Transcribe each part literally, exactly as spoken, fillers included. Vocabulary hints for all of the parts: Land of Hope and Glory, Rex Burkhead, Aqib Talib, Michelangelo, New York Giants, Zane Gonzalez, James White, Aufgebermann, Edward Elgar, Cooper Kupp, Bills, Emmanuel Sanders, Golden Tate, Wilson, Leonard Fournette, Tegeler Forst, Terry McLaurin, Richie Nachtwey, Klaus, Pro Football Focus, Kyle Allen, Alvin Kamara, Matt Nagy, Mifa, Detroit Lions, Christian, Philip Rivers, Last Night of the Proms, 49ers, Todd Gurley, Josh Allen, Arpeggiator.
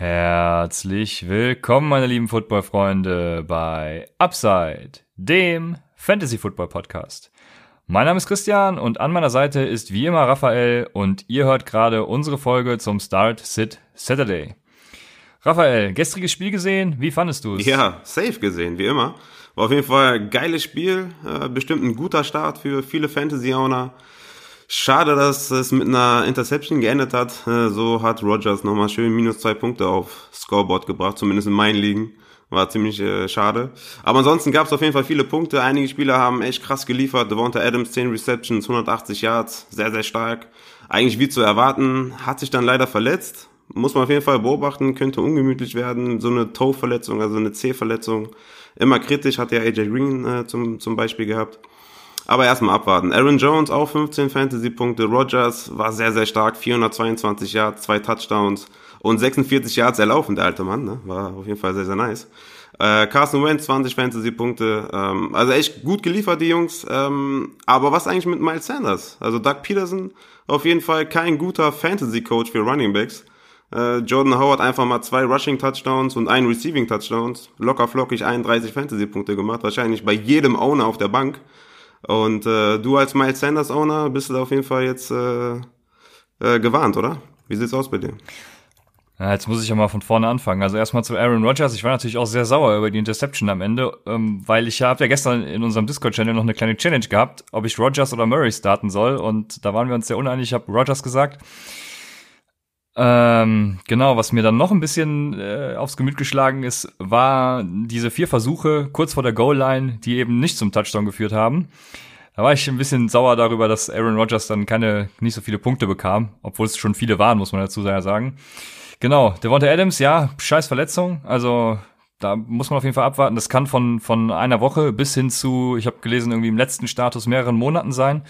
Herzlich willkommen, meine lieben Football-Freunde, bei Upside, dem Fantasy-Football-Podcast. Mein Name ist Christian und an meiner Seite ist wie immer Raphael und ihr hört gerade unsere Folge zum Start, Sit, Saturday. Raphael, gestriges Spiel gesehen, wie fandest du es? Ja, safe gesehen, wie immer. War auf jeden Fall ein geiles Spiel, bestimmt ein guter Start für viele Fantasy-Owner. Schade, dass es mit einer Interception geendet hat. So hat Rodgers nochmal schön minus zwei Punkte auf Scoreboard gebracht, zumindest in meinen Ligen. War ziemlich äh, schade. Aber ansonsten gab es auf jeden Fall viele Punkte. Einige Spieler haben echt krass geliefert. Devonta Adams, zehn Receptions, hundertachtzig Yards, sehr, sehr stark. Eigentlich wie zu erwarten, hat sich dann leider verletzt. Muss man auf jeden Fall beobachten, könnte ungemütlich werden. So eine Toe-Verletzung, also eine C-Verletzung. Immer kritisch, hat ja A J Green äh, zum, zum Beispiel gehabt. Aber erstmal abwarten. Aaron Jones auch fünfzehn Fantasy-Punkte. Rodgers war sehr, sehr stark. vierhundertzweiundzwanzig Yards, zwei Touchdowns und sechsundvierzig Yards erlaufen, der alte Mann. Ne? War auf jeden Fall sehr, sehr nice. Äh, Carson Wentz, zwanzig Fantasy-Punkte. Ähm, also echt gut geliefert, die Jungs. Ähm, aber was eigentlich mit Miles Sanders? Also Doug Peterson, auf jeden Fall kein guter Fantasy-Coach für Runningbacks. Äh, Jordan Howard einfach mal zwei Rushing-Touchdowns und einen Receiving-Touchdowns. Locker flockig einunddreißig Fantasy-Punkte gemacht. Wahrscheinlich bei jedem Owner auf der Bank. Und äh, du als Miles Sanders-Owner bist du da auf jeden Fall jetzt äh, äh, gewarnt, oder? Wie sieht's aus bei dir? Ja, jetzt muss ich ja mal von vorne anfangen. Also erstmal zu Aaron Rodgers. Ich war natürlich auch sehr sauer über die Interception am Ende, ähm, weil ich ja, hab ja gestern in unserem Discord-Channel noch eine kleine Challenge gehabt, ob ich Rodgers oder Murray starten soll. Und da waren wir uns sehr uneinig. Ich habe Rodgers gesagt. Ähm, genau, was mir dann noch ein bisschen äh, aufs Gemüt geschlagen ist, war diese vier Versuche kurz vor der Goal-Line, die eben nicht zum Touchdown geführt haben. Da war ich ein bisschen sauer darüber, dass Aaron Rodgers dann keine, nicht so viele Punkte bekam, obwohl es schon viele waren, muss man dazu sagen. Genau, Devonta Adams, ja, scheiß Verletzung, also da muss man auf jeden Fall abwarten. Das kann von von einer Woche bis hin zu, ich habe gelesen, irgendwie im letzten Status mehreren Monaten sein.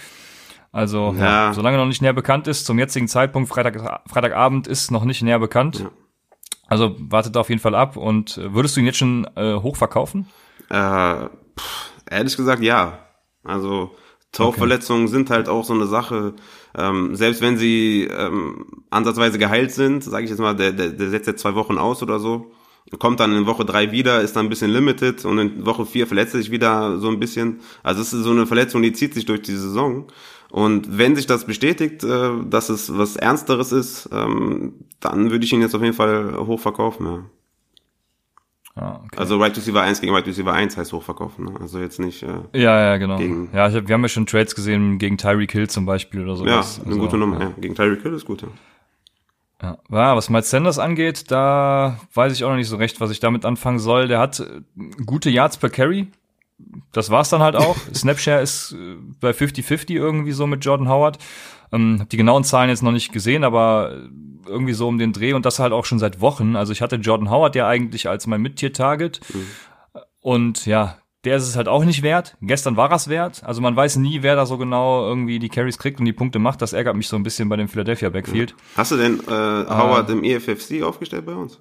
Also, ja. Ja, solange noch nicht näher bekannt ist, zum jetzigen Zeitpunkt, Freitag, Freitagabend ist noch nicht näher bekannt. Ja. Also, wartet auf jeden Fall ab. Und würdest du ihn jetzt schon äh, hochverkaufen? Äh, pff, ehrlich gesagt, ja. Also, Torverletzungen okay. sind halt auch so eine Sache. Ähm, selbst wenn sie ähm, ansatzweise geheilt sind, sage ich jetzt mal, der, der, der setzt jetzt zwei Wochen aus oder so. Kommt dann in Woche drei wieder, ist dann ein bisschen limited und in Woche vier verletzt sich wieder so ein bisschen. Also es ist so eine Verletzung, die zieht sich durch die Saison. Und wenn sich das bestätigt, dass es was Ernsteres ist, dann würde ich ihn jetzt auf jeden Fall hochverkaufen. Ja. Ah, okay. Also Right Receiver eins gegen Right Receiver eins heißt hochverkaufen. Ne? Also jetzt nicht äh, ja, ja, genau. Gegen ja, ich hab, wir haben ja schon Trades gesehen gegen Tyreek Hill zum Beispiel oder sowas. Ja, eine also, gute Nummer. Ja. Ja. Gegen Tyreek Hill ist gut, ja. Ja, was Miles Sanders angeht, da weiß ich auch noch nicht so recht, was ich damit anfangen soll. Der hat gute Yards per Carry. Das war's dann halt auch. Snapshare ist bei fifty fifty irgendwie so mit Jordan Howard. Ähm, hab die genauen Zahlen jetzt noch nicht gesehen, aber irgendwie so um den Dreh und das halt auch schon seit Wochen. Also ich hatte Jordan Howard ja eigentlich als mein Mid-Tier-Target. Mhm. Und ja, der ist es halt auch nicht wert. Gestern war er's wert. Also man weiß nie, wer da so genau irgendwie die Carries kriegt und die Punkte macht. Das ärgert mich so ein bisschen bei dem Philadelphia Backfield. Ja. Hast du denn äh, Howard äh, im E F F C aufgestellt bei uns?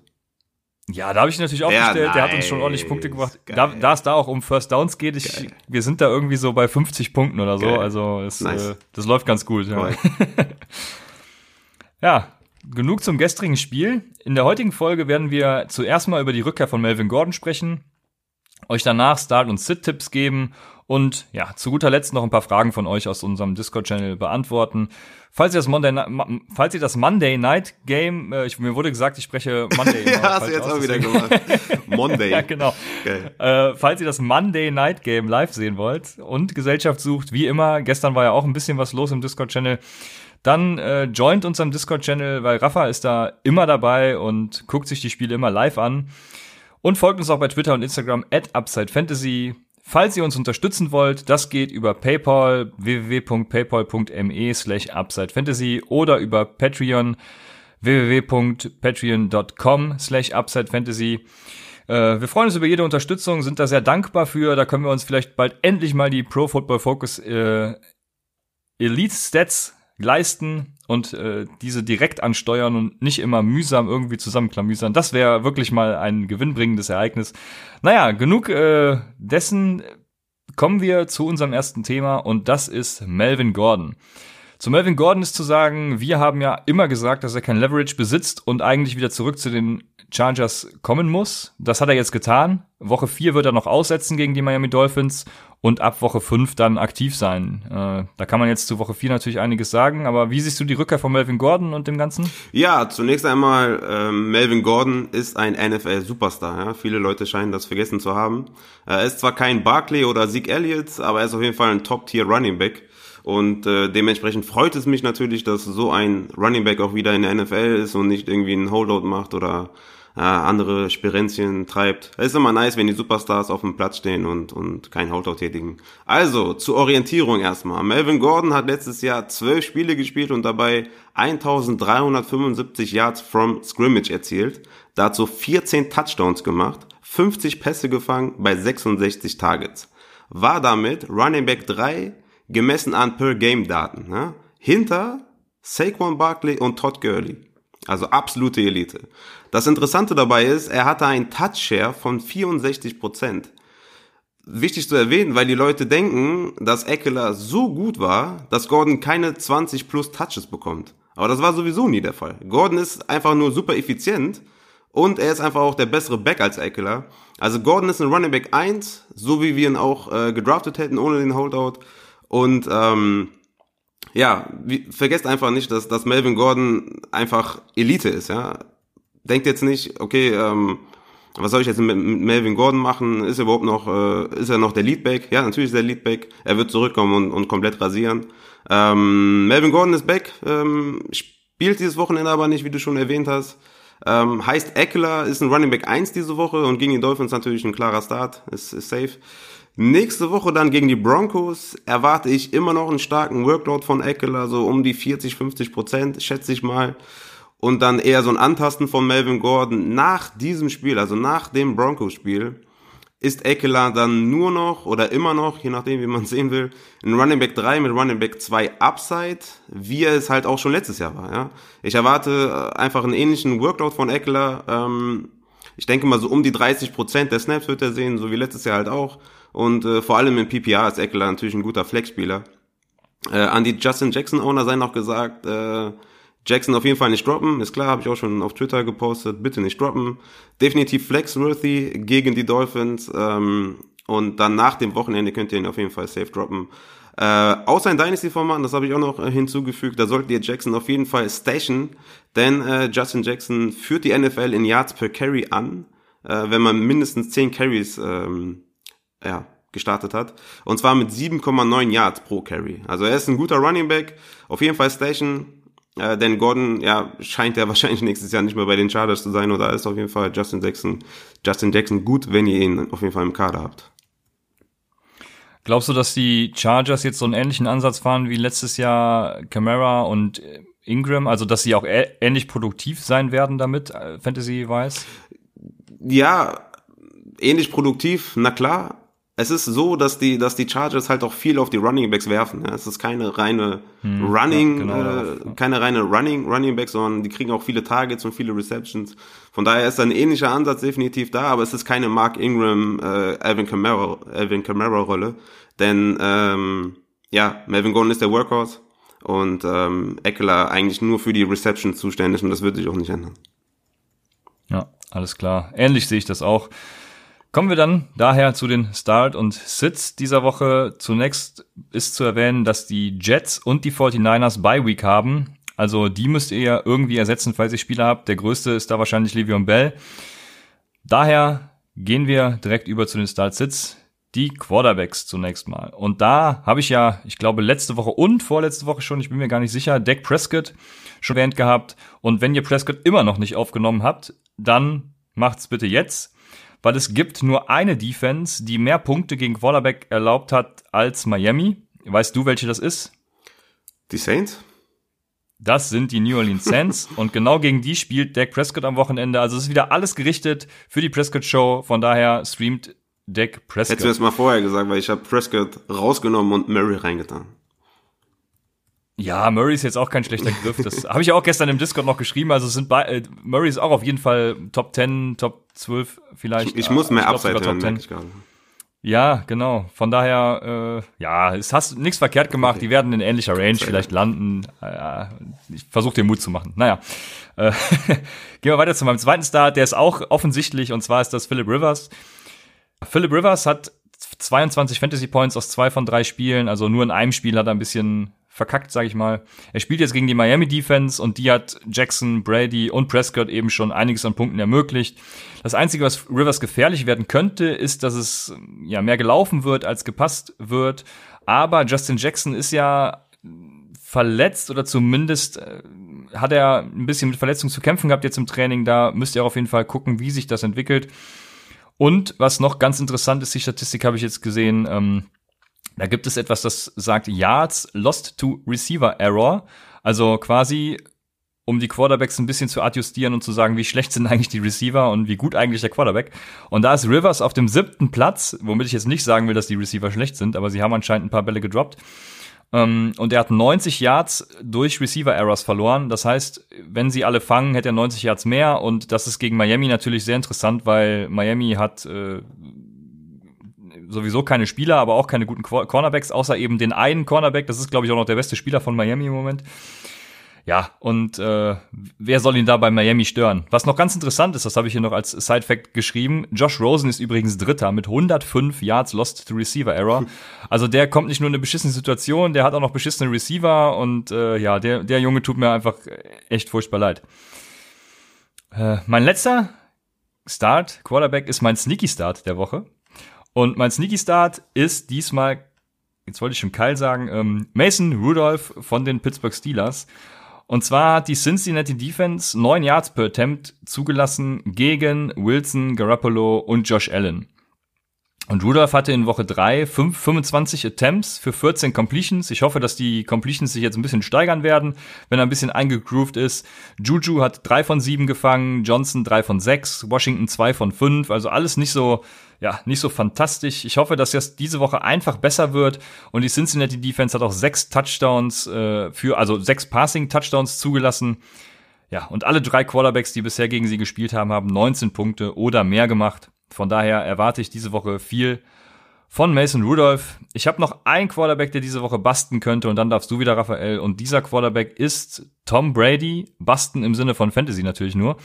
Ja, da habe ich ihn natürlich aufgestellt. Ja, nice. Der hat uns schon ordentlich Punkte gebracht. Da, da es da auch um First Downs geht, ich, Geil. wir sind da irgendwie so bei fünfzig Punkten oder so. Geil. Also es, nice. äh, das läuft ganz gut. Ja. ja, genug zum gestrigen Spiel. In der heutigen Folge werden wir zuerst mal über die Rückkehr von Melvin Gordon sprechen, euch danach Start- und Sit-Tipps geben und ja, zu guter Letzt noch ein paar Fragen von euch aus unserem Discord-Channel beantworten. Falls ihr das Monday, falls ihr das Monday Night Game, äh, ich, mir wurde gesagt, ich spreche Monday. ja, hast du jetzt aus, auch wieder gemacht. Monday. ja, genau. Okay. Äh, falls ihr das Monday Night Game live sehen wollt und Gesellschaft sucht, wie immer, gestern war ja auch ein bisschen was los im Discord-Channel, dann äh, joint uns am Discord-Channel, weil Rafa ist da immer dabei und guckt sich die Spiele immer live an. Und folgt uns auch bei Twitter und Instagram at UpsideFantasy. Falls ihr uns unterstützen wollt, das geht über PayPal www.paypal.me slash UpsideFantasy oder über Patreon www.patreon.com slash UpsideFantasy. Äh, wir freuen uns über jede Unterstützung, sind da sehr dankbar für. Da können wir uns vielleicht bald endlich mal die Pro Football Focus äh, Elite Stats leisten und äh, diese direkt ansteuern und nicht immer mühsam irgendwie zusammenklamüsern. Das wäre wirklich mal ein gewinnbringendes Ereignis. Naja, genug äh, dessen. Kommen wir zu unserem ersten Thema und das ist Melvin Gordon. Zu Melvin Gordon ist zu sagen, wir haben ja immer gesagt, dass er kein Leverage besitzt und eigentlich wieder zurück zu den Chargers kommen muss. Das hat er jetzt getan. Woche vier wird er noch aussetzen gegen die Miami Dolphins und ab Woche fünf dann aktiv sein. Äh, da kann man jetzt zu Woche vier natürlich einiges sagen, aber wie siehst du die Rückkehr von Melvin Gordon und dem Ganzen? Ja, zunächst einmal, äh, Melvin Gordon ist ein N F L-Superstar. Ja? Viele Leute scheinen das vergessen zu haben. Er ist zwar kein Barkley oder Zeke Elliott, aber er ist auf jeden Fall ein Top-Tier-Running-Back. Und äh, dementsprechend freut es mich natürlich, dass so ein Running Back auch wieder in der N F L ist und nicht irgendwie einen Holdout macht oder äh, andere Sperenzchen treibt. Es ist immer nice, wenn die Superstars auf dem Platz stehen und und keinen Holdout tätigen. Also, zur Orientierung erstmal. Melvin Gordon hat letztes Jahr zwölf Spiele gespielt und dabei eintausenddreihundertfünfundsiebzig Yards from Scrimmage erzielt. Dazu vierzehn Touchdowns gemacht, fünfzig Pässe gefangen bei sechsundsechzig Targets. War damit Running Back drei, gemessen an Per-Game-Daten, ne? Hinter Saquon Barkley und Todd Gurley. Also absolute Elite. Das Interessante dabei ist, er hatte einen Touch-Share von vierundsechzig Prozent. Wichtig zu erwähnen, weil die Leute denken, dass Ekeler so gut war, dass Gordon keine zwanzig plus Touches bekommt. Aber das war sowieso nie der Fall. Gordon ist einfach nur super effizient und er ist einfach auch der bessere Back als Ekeler. Also Gordon ist ein Running Back eins, so wie wir ihn auch äh, gedraftet hätten ohne den Holdout. Und ähm, ja, wie, vergesst einfach nicht, dass, dass Melvin Gordon einfach Elite ist, ja. Denkt jetzt nicht, okay, ähm, was soll ich jetzt mit Melvin Gordon machen? Ist er überhaupt noch, äh, ist er noch der Leadback? Ja, natürlich ist er Leadback. Er wird zurückkommen und, und komplett rasieren. Ähm, Melvin Gordon ist back, ähm, spielt dieses Wochenende aber nicht, wie du schon erwähnt hast. Ähm, heißt, Ekeler ist ein Running Back eins diese Woche und gegen die Dolphins natürlich ein klarer Start, ist, ist safe. Nächste Woche dann gegen die Broncos erwarte ich immer noch einen starken Workload von Ekeler, so um die vierzig, fünfzig Prozent, schätze ich mal. Und dann eher so ein Antasten von Melvin Gordon. Nach diesem Spiel, also nach dem Broncos-Spiel, ist Ekeler dann nur noch oder immer noch, je nachdem wie man es sehen will, ein Running Back drei mit Running Back zwei Upside, wie er es halt auch schon letztes Jahr war. Ja? Ich erwarte einfach einen ähnlichen Workload von Ekeler. Ähm, ich denke mal so um die dreißig Prozent der Snaps wird er sehen, so wie letztes Jahr halt auch. Und äh, vor allem im P P R ist Ekeler natürlich ein guter Flexspieler. Äh, an die Justin Jackson-Owner sei noch gesagt, äh, Jackson auf jeden Fall nicht droppen. Ist klar, habe ich auch schon auf Twitter gepostet. Bitte nicht droppen. Definitiv flexworthy gegen die Dolphins. Ähm, und dann nach dem Wochenende könnt ihr ihn auf jeden Fall safe droppen. Äh, außer in Dynasty-Formaten, das habe ich auch noch äh, hinzugefügt, da solltet ihr Jackson auf jeden Fall stashen. Denn äh, Justin Jackson führt die N F L in Yards per Carry an, äh, wenn man mindestens zehn Carries ähm, ja, gestartet hat. Und zwar mit sieben Komma neun Yards pro Carry. Also er ist ein guter Running Back. Auf jeden Fall stashen, äh, denn Gordon, ja, scheint ja wahrscheinlich nächstes Jahr nicht mehr bei den Chargers zu sein. Oder ist auf jeden Fall Justin Jackson, Justin Jackson gut, wenn ihr ihn auf jeden Fall im Kader habt. Glaubst du, dass die Chargers jetzt so einen ähnlichen Ansatz fahren wie letztes Jahr Kamara und Ingram? Also, dass sie auch ä- ähnlich produktiv sein werden damit, Fantasy-wise? Ja, ähnlich produktiv, na klar. Es ist so, dass die, dass die Chargers halt auch viel auf die Running Backs werfen. Ja. Es ist keine reine hm, Running, ja, genau, äh, ja. keine reine Running, Running Backs, sondern die kriegen auch viele Targets und viele Receptions. Von daher ist ein ähnlicher Ansatz definitiv da, aber es ist keine Mark Ingram, äh, Alvin Kamara, Alvin Kamara Rolle. Denn, ähm, ja, Melvin Gordon ist der Workhorse und, ähm, Ekeler eigentlich nur für die Reception zuständig und das wird sich auch nicht ändern. Ja, alles klar. Ähnlich sehe ich das auch. Kommen wir dann daher zu den Start und Sits dieser Woche. Zunächst ist zu erwähnen, dass die Jets und die forty-niners Bye Week haben. Also die müsst ihr irgendwie ersetzen, falls ihr Spieler habt. Der größte ist da wahrscheinlich Le'Veon Bell. Daher gehen wir direkt über zu den Start-Sits. Die Quarterbacks zunächst mal. Und da habe ich ja, ich glaube, letzte Woche und vorletzte Woche schon, ich bin mir gar nicht sicher, Dak Prescott schon erwähnt gehabt. Und wenn ihr Prescott immer noch nicht aufgenommen habt, dann macht's bitte jetzt. Weil es gibt nur eine Defense, die mehr Punkte gegen Quarterback erlaubt hat als Miami. Weißt du, welche das ist? Die Saints? Das sind die New Orleans Saints. Und genau gegen die spielt Dak Prescott am Wochenende. Also es ist wieder alles gerichtet für die Prescott-Show. Von daher streamt Dak Prescott. Hättest du das mal vorher gesagt, weil ich habe Prescott rausgenommen und Murray reingetan. Ja, Murray ist jetzt auch kein schlechter Griff. Das habe ich auch gestern im Discord noch geschrieben. Also es sind bei, äh, Murray ist auch auf jeden Fall Top zehn, Top zwölf vielleicht. Ich, ich muss mehr Upside hören, merke ich gerade. Ja, genau. Von daher, äh, ja, es hast nichts verkehrt gemacht. Okay. Die werden in ähnlicher Range vielleicht landen. Äh, ich versuche dir Mut zu machen. Naja, äh, gehen wir weiter zu meinem zweiten Star. Der ist auch offensichtlich, und zwar ist das Philip Rivers. Philip Rivers hat zweiundzwanzig Fantasy Points aus zwei von drei Spielen. Also nur in einem Spiel hat er ein bisschen verkackt, sag ich mal. Er spielt jetzt gegen die Miami Defense und die hat Jackson, Brady und Prescott eben schon einiges an Punkten ermöglicht. Das Einzige, was Rivers gefährlich werden könnte, ist, dass es ja mehr gelaufen wird, als gepasst wird. Aber Justin Jackson ist ja verletzt oder zumindest hat er ein bisschen mit Verletzungen zu kämpfen gehabt jetzt im Training. Da müsst ihr auf jeden Fall gucken, wie sich das entwickelt. Und was noch ganz interessant ist, die Statistik habe ich jetzt gesehen, ähm, da gibt es etwas, das sagt Yards Lost to Receiver Error. Also quasi, um die Quarterbacks ein bisschen zu adjustieren und zu sagen, wie schlecht sind eigentlich die Receiver und wie gut eigentlich der Quarterback. Und da ist Rivers auf dem siebten Platz, womit ich jetzt nicht sagen will, dass die Receiver schlecht sind, aber sie haben anscheinend ein paar Bälle gedroppt. Ähm, und er hat neunzig Yards durch Receiver Errors verloren. Das heißt, wenn sie alle fangen, hätte er neunzig Yards mehr. Und das ist gegen Miami natürlich sehr interessant, weil Miami hat äh, sowieso keine Spieler, aber auch keine guten Cornerbacks, außer eben den einen Cornerback. Das ist, glaube ich, auch noch der beste Spieler von Miami im Moment. Ja, und äh, wer soll ihn da bei Miami stören? Was noch ganz interessant ist, das habe ich hier noch als Side-Fact geschrieben, Josh Rosen ist übrigens Dritter mit hundertfünf Yards Lost to Receiver Error. Also der kommt nicht nur in eine beschissene Situation, der hat auch noch beschissene Receiver und äh, ja, der, der Junge tut mir einfach echt furchtbar leid. Äh, mein letzter Start, Quarterback, ist mein Sneaky Start der Woche. Und mein Sneaky Start ist diesmal, jetzt wollte ich schon Kyle sagen, ähm, Mason Rudolph von den Pittsburgh Steelers. Und zwar hat die Cincinnati Defense neun Yards per Attempt zugelassen gegen Wilson, Garoppolo und Josh Allen. Und Rudolph hatte in Woche drei fünfundzwanzig Attempts für vierzehn Completions. Ich hoffe, dass die Completions sich jetzt ein bisschen steigern werden, wenn er ein bisschen eingegroovt ist. Juju hat drei von sieben gefangen, Johnson drei von sechs, Washington zwei von fünf. Also alles nicht so, ja, nicht so fantastisch. Ich hoffe, dass das diese Woche einfach besser wird. Und die Cincinnati Defense hat auch sechs Touchdowns äh, für, also sechs Passing Touchdowns zugelassen. Ja, und alle drei Quarterbacks, die bisher gegen sie gespielt haben, haben neunzehn Punkte oder mehr gemacht. Von daher erwarte ich diese Woche viel von Mason Rudolph. Ich habe noch einen Quarterback, der diese Woche basten könnte und dann darfst du wieder, Raphael. Und dieser Quarterback ist Tom Brady. Basten im Sinne von Fantasy natürlich nur.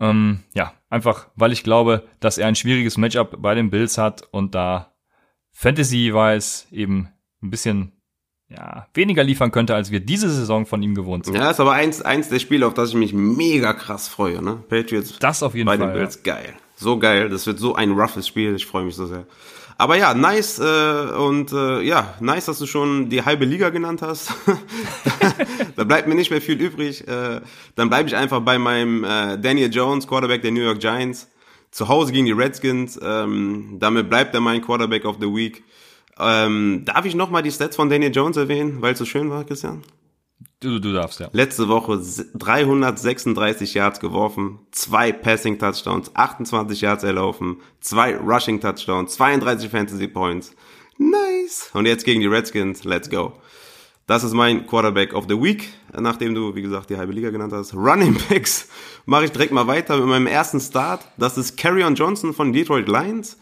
Ähm, ja, einfach, weil ich glaube, dass er ein schwieriges Matchup bei den Bills hat und da Fantasy-wise eben ein bisschen ja, weniger liefern könnte, als wir diese Saison von ihm gewohnt sind. Ja, ist aber eins, eins der Spiele, auf das ich mich mega krass freue, ne? Patriots. Das auf jeden Fall. Bei den Bills, ja. Geil. So geil, das wird so ein roughes Spiel, ich freue mich so sehr. Aber ja, nice äh, und äh, ja, nice, dass du schon die halbe Liga genannt hast. da, da bleibt mir nicht mehr viel übrig. Äh, dann bleibe ich einfach bei meinem äh, Daniel Jones, Quarterback der New York Giants. Zu Hause gegen die Redskins. Ähm, damit bleibt er mein Quarterback of the Week. Ähm, darf ich nochmal die Stats von Daniel Jones erwähnen, weil es so schön war, Christian? Du, du darfst, ja. Letzte Woche dreihundertsechsunddreißig Yards geworfen, zwei Passing-Touchdowns, achtundzwanzig Yards erlaufen, zwei Rushing-Touchdowns, zweiunddreißig Fantasy-Points. Nice! Und jetzt gegen die Redskins, let's go. Das ist mein Quarterback of the Week, nachdem du, wie gesagt, die halbe Liga genannt hast. Running Backs mache ich direkt mal weiter mit meinem ersten Start. Das ist Kerryon Johnson von Detroit Lions.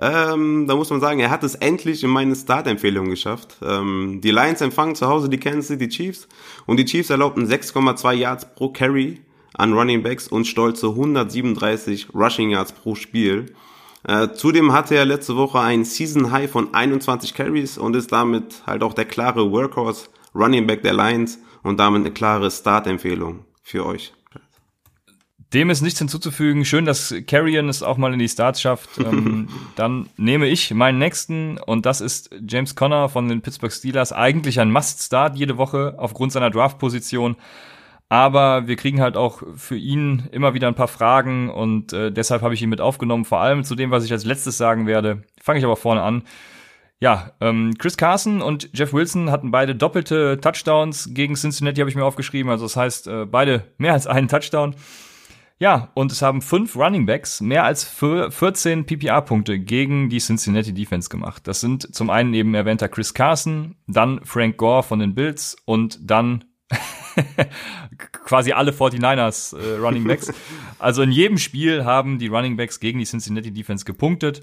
Ähm, da muss man sagen, er hat es endlich in meine Start-Empfehlung geschafft. Ähm, die Lions empfangen zu Hause die Kansas City Chiefs und die Chiefs erlaubten sechs Komma zwei Yards pro Carry an Running Backs und stolze hundertsiebenunddreißig Rushing Yards pro Spiel. Äh, zudem hatte er letzte Woche einen Season-High von einundzwanzig Carries und ist damit halt auch der klare Workhorse Running Back der Lions und damit eine klare Start-Empfehlung für euch. Dem ist nichts hinzuzufügen. Schön, dass Kerryon es auch mal in die Starts schafft. ähm, dann nehme ich meinen nächsten und das ist James Conner von den Pittsburgh Steelers. Eigentlich ein Must-Start jede Woche aufgrund seiner Draft-Position. Aber wir kriegen halt auch für ihn immer wieder ein paar Fragen und äh, deshalb habe ich ihn mit aufgenommen. Vor allem zu dem, was ich als letztes sagen werde. Fange ich aber vorne an. Ja, ähm, Chris Carson und Jeff Wilson hatten beide doppelte Touchdowns gegen Cincinnati, habe ich mir aufgeschrieben. Also das heißt, äh, beide mehr als einen Touchdown. Ja, und es haben fünf Runningbacks mehr als vierzehn P P R-Punkte gegen die Cincinnati Defense gemacht. Das sind zum einen eben erwähnter Chris Carson, dann Frank Gore von den Bills und dann quasi alle forty-niners äh, Running Backs. Also in jedem Spiel haben die Running Backs gegen die Cincinnati Defense gepunktet.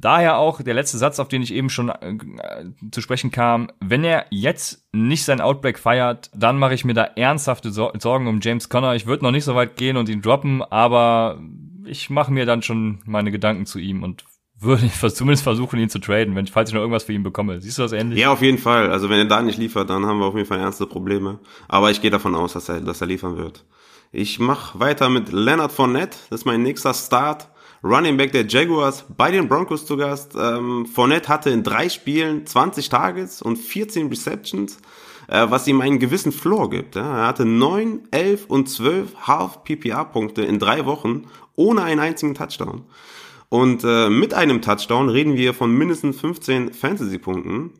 Daher auch der letzte Satz, auf den ich eben schon äh, zu sprechen kam. Wenn er jetzt nicht sein Outback feiert, dann mache ich mir da ernsthafte Sor- Sorgen um James Conner. Ich würde noch nicht so weit gehen und ihn droppen, aber ich mache mir dann schon meine Gedanken zu ihm und würde ich zumindest versuchen, ihn zu traden, wenn, falls ich noch irgendwas für ihn bekomme. Siehst du das ähnlich? Ja, auf jeden Fall. Also wenn er da nicht liefert, dann haben wir auf jeden Fall ernste Probleme. Aber ich gehe davon aus, dass er, dass er liefern wird. Ich mache weiter mit Leonard Fournette. Das ist mein nächster Start. Running Back der Jaguars bei den Broncos zu Gast. Ähm, Fournette hatte in drei Spielen zwanzig Targets und vierzehn Receptions, äh, was ihm einen gewissen Floor gibt. Ja. Er hatte neun, elf und zwölf Half-P P R-Punkte in drei Wochen ohne einen einzigen Touchdown. Und äh, mit einem Touchdown reden wir von mindestens fünfzehn Fantasy-Punkten.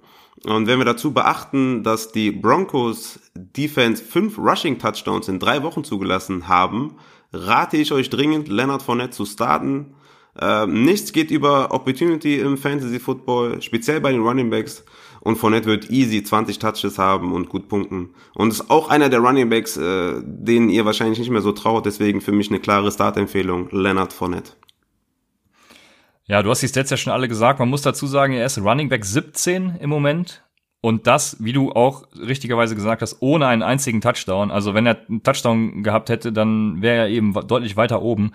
Und wenn wir dazu beachten, dass die Broncos Defense fünf Rushing-Touchdowns in drei Wochen zugelassen haben, rate ich euch dringend, Leonard Fournette zu starten. Äh, nichts geht über Opportunity im Fantasy-Football, speziell bei den Running Backs. Und Fournette wird easy zwanzig Touches haben und gut punkten. Und ist auch einer der Running Backs, äh, denen ihr wahrscheinlich nicht mehr so traut. Deswegen für mich eine klare Startempfehlung, Leonard Fournette. Ja, du hast die Stats ja schon alle gesagt. Man muss dazu sagen, er ist Running Back siebzehn im Moment. Und das, wie du auch richtigerweise gesagt hast, ohne einen einzigen Touchdown. Also wenn er einen Touchdown gehabt hätte, dann wäre er eben deutlich weiter oben.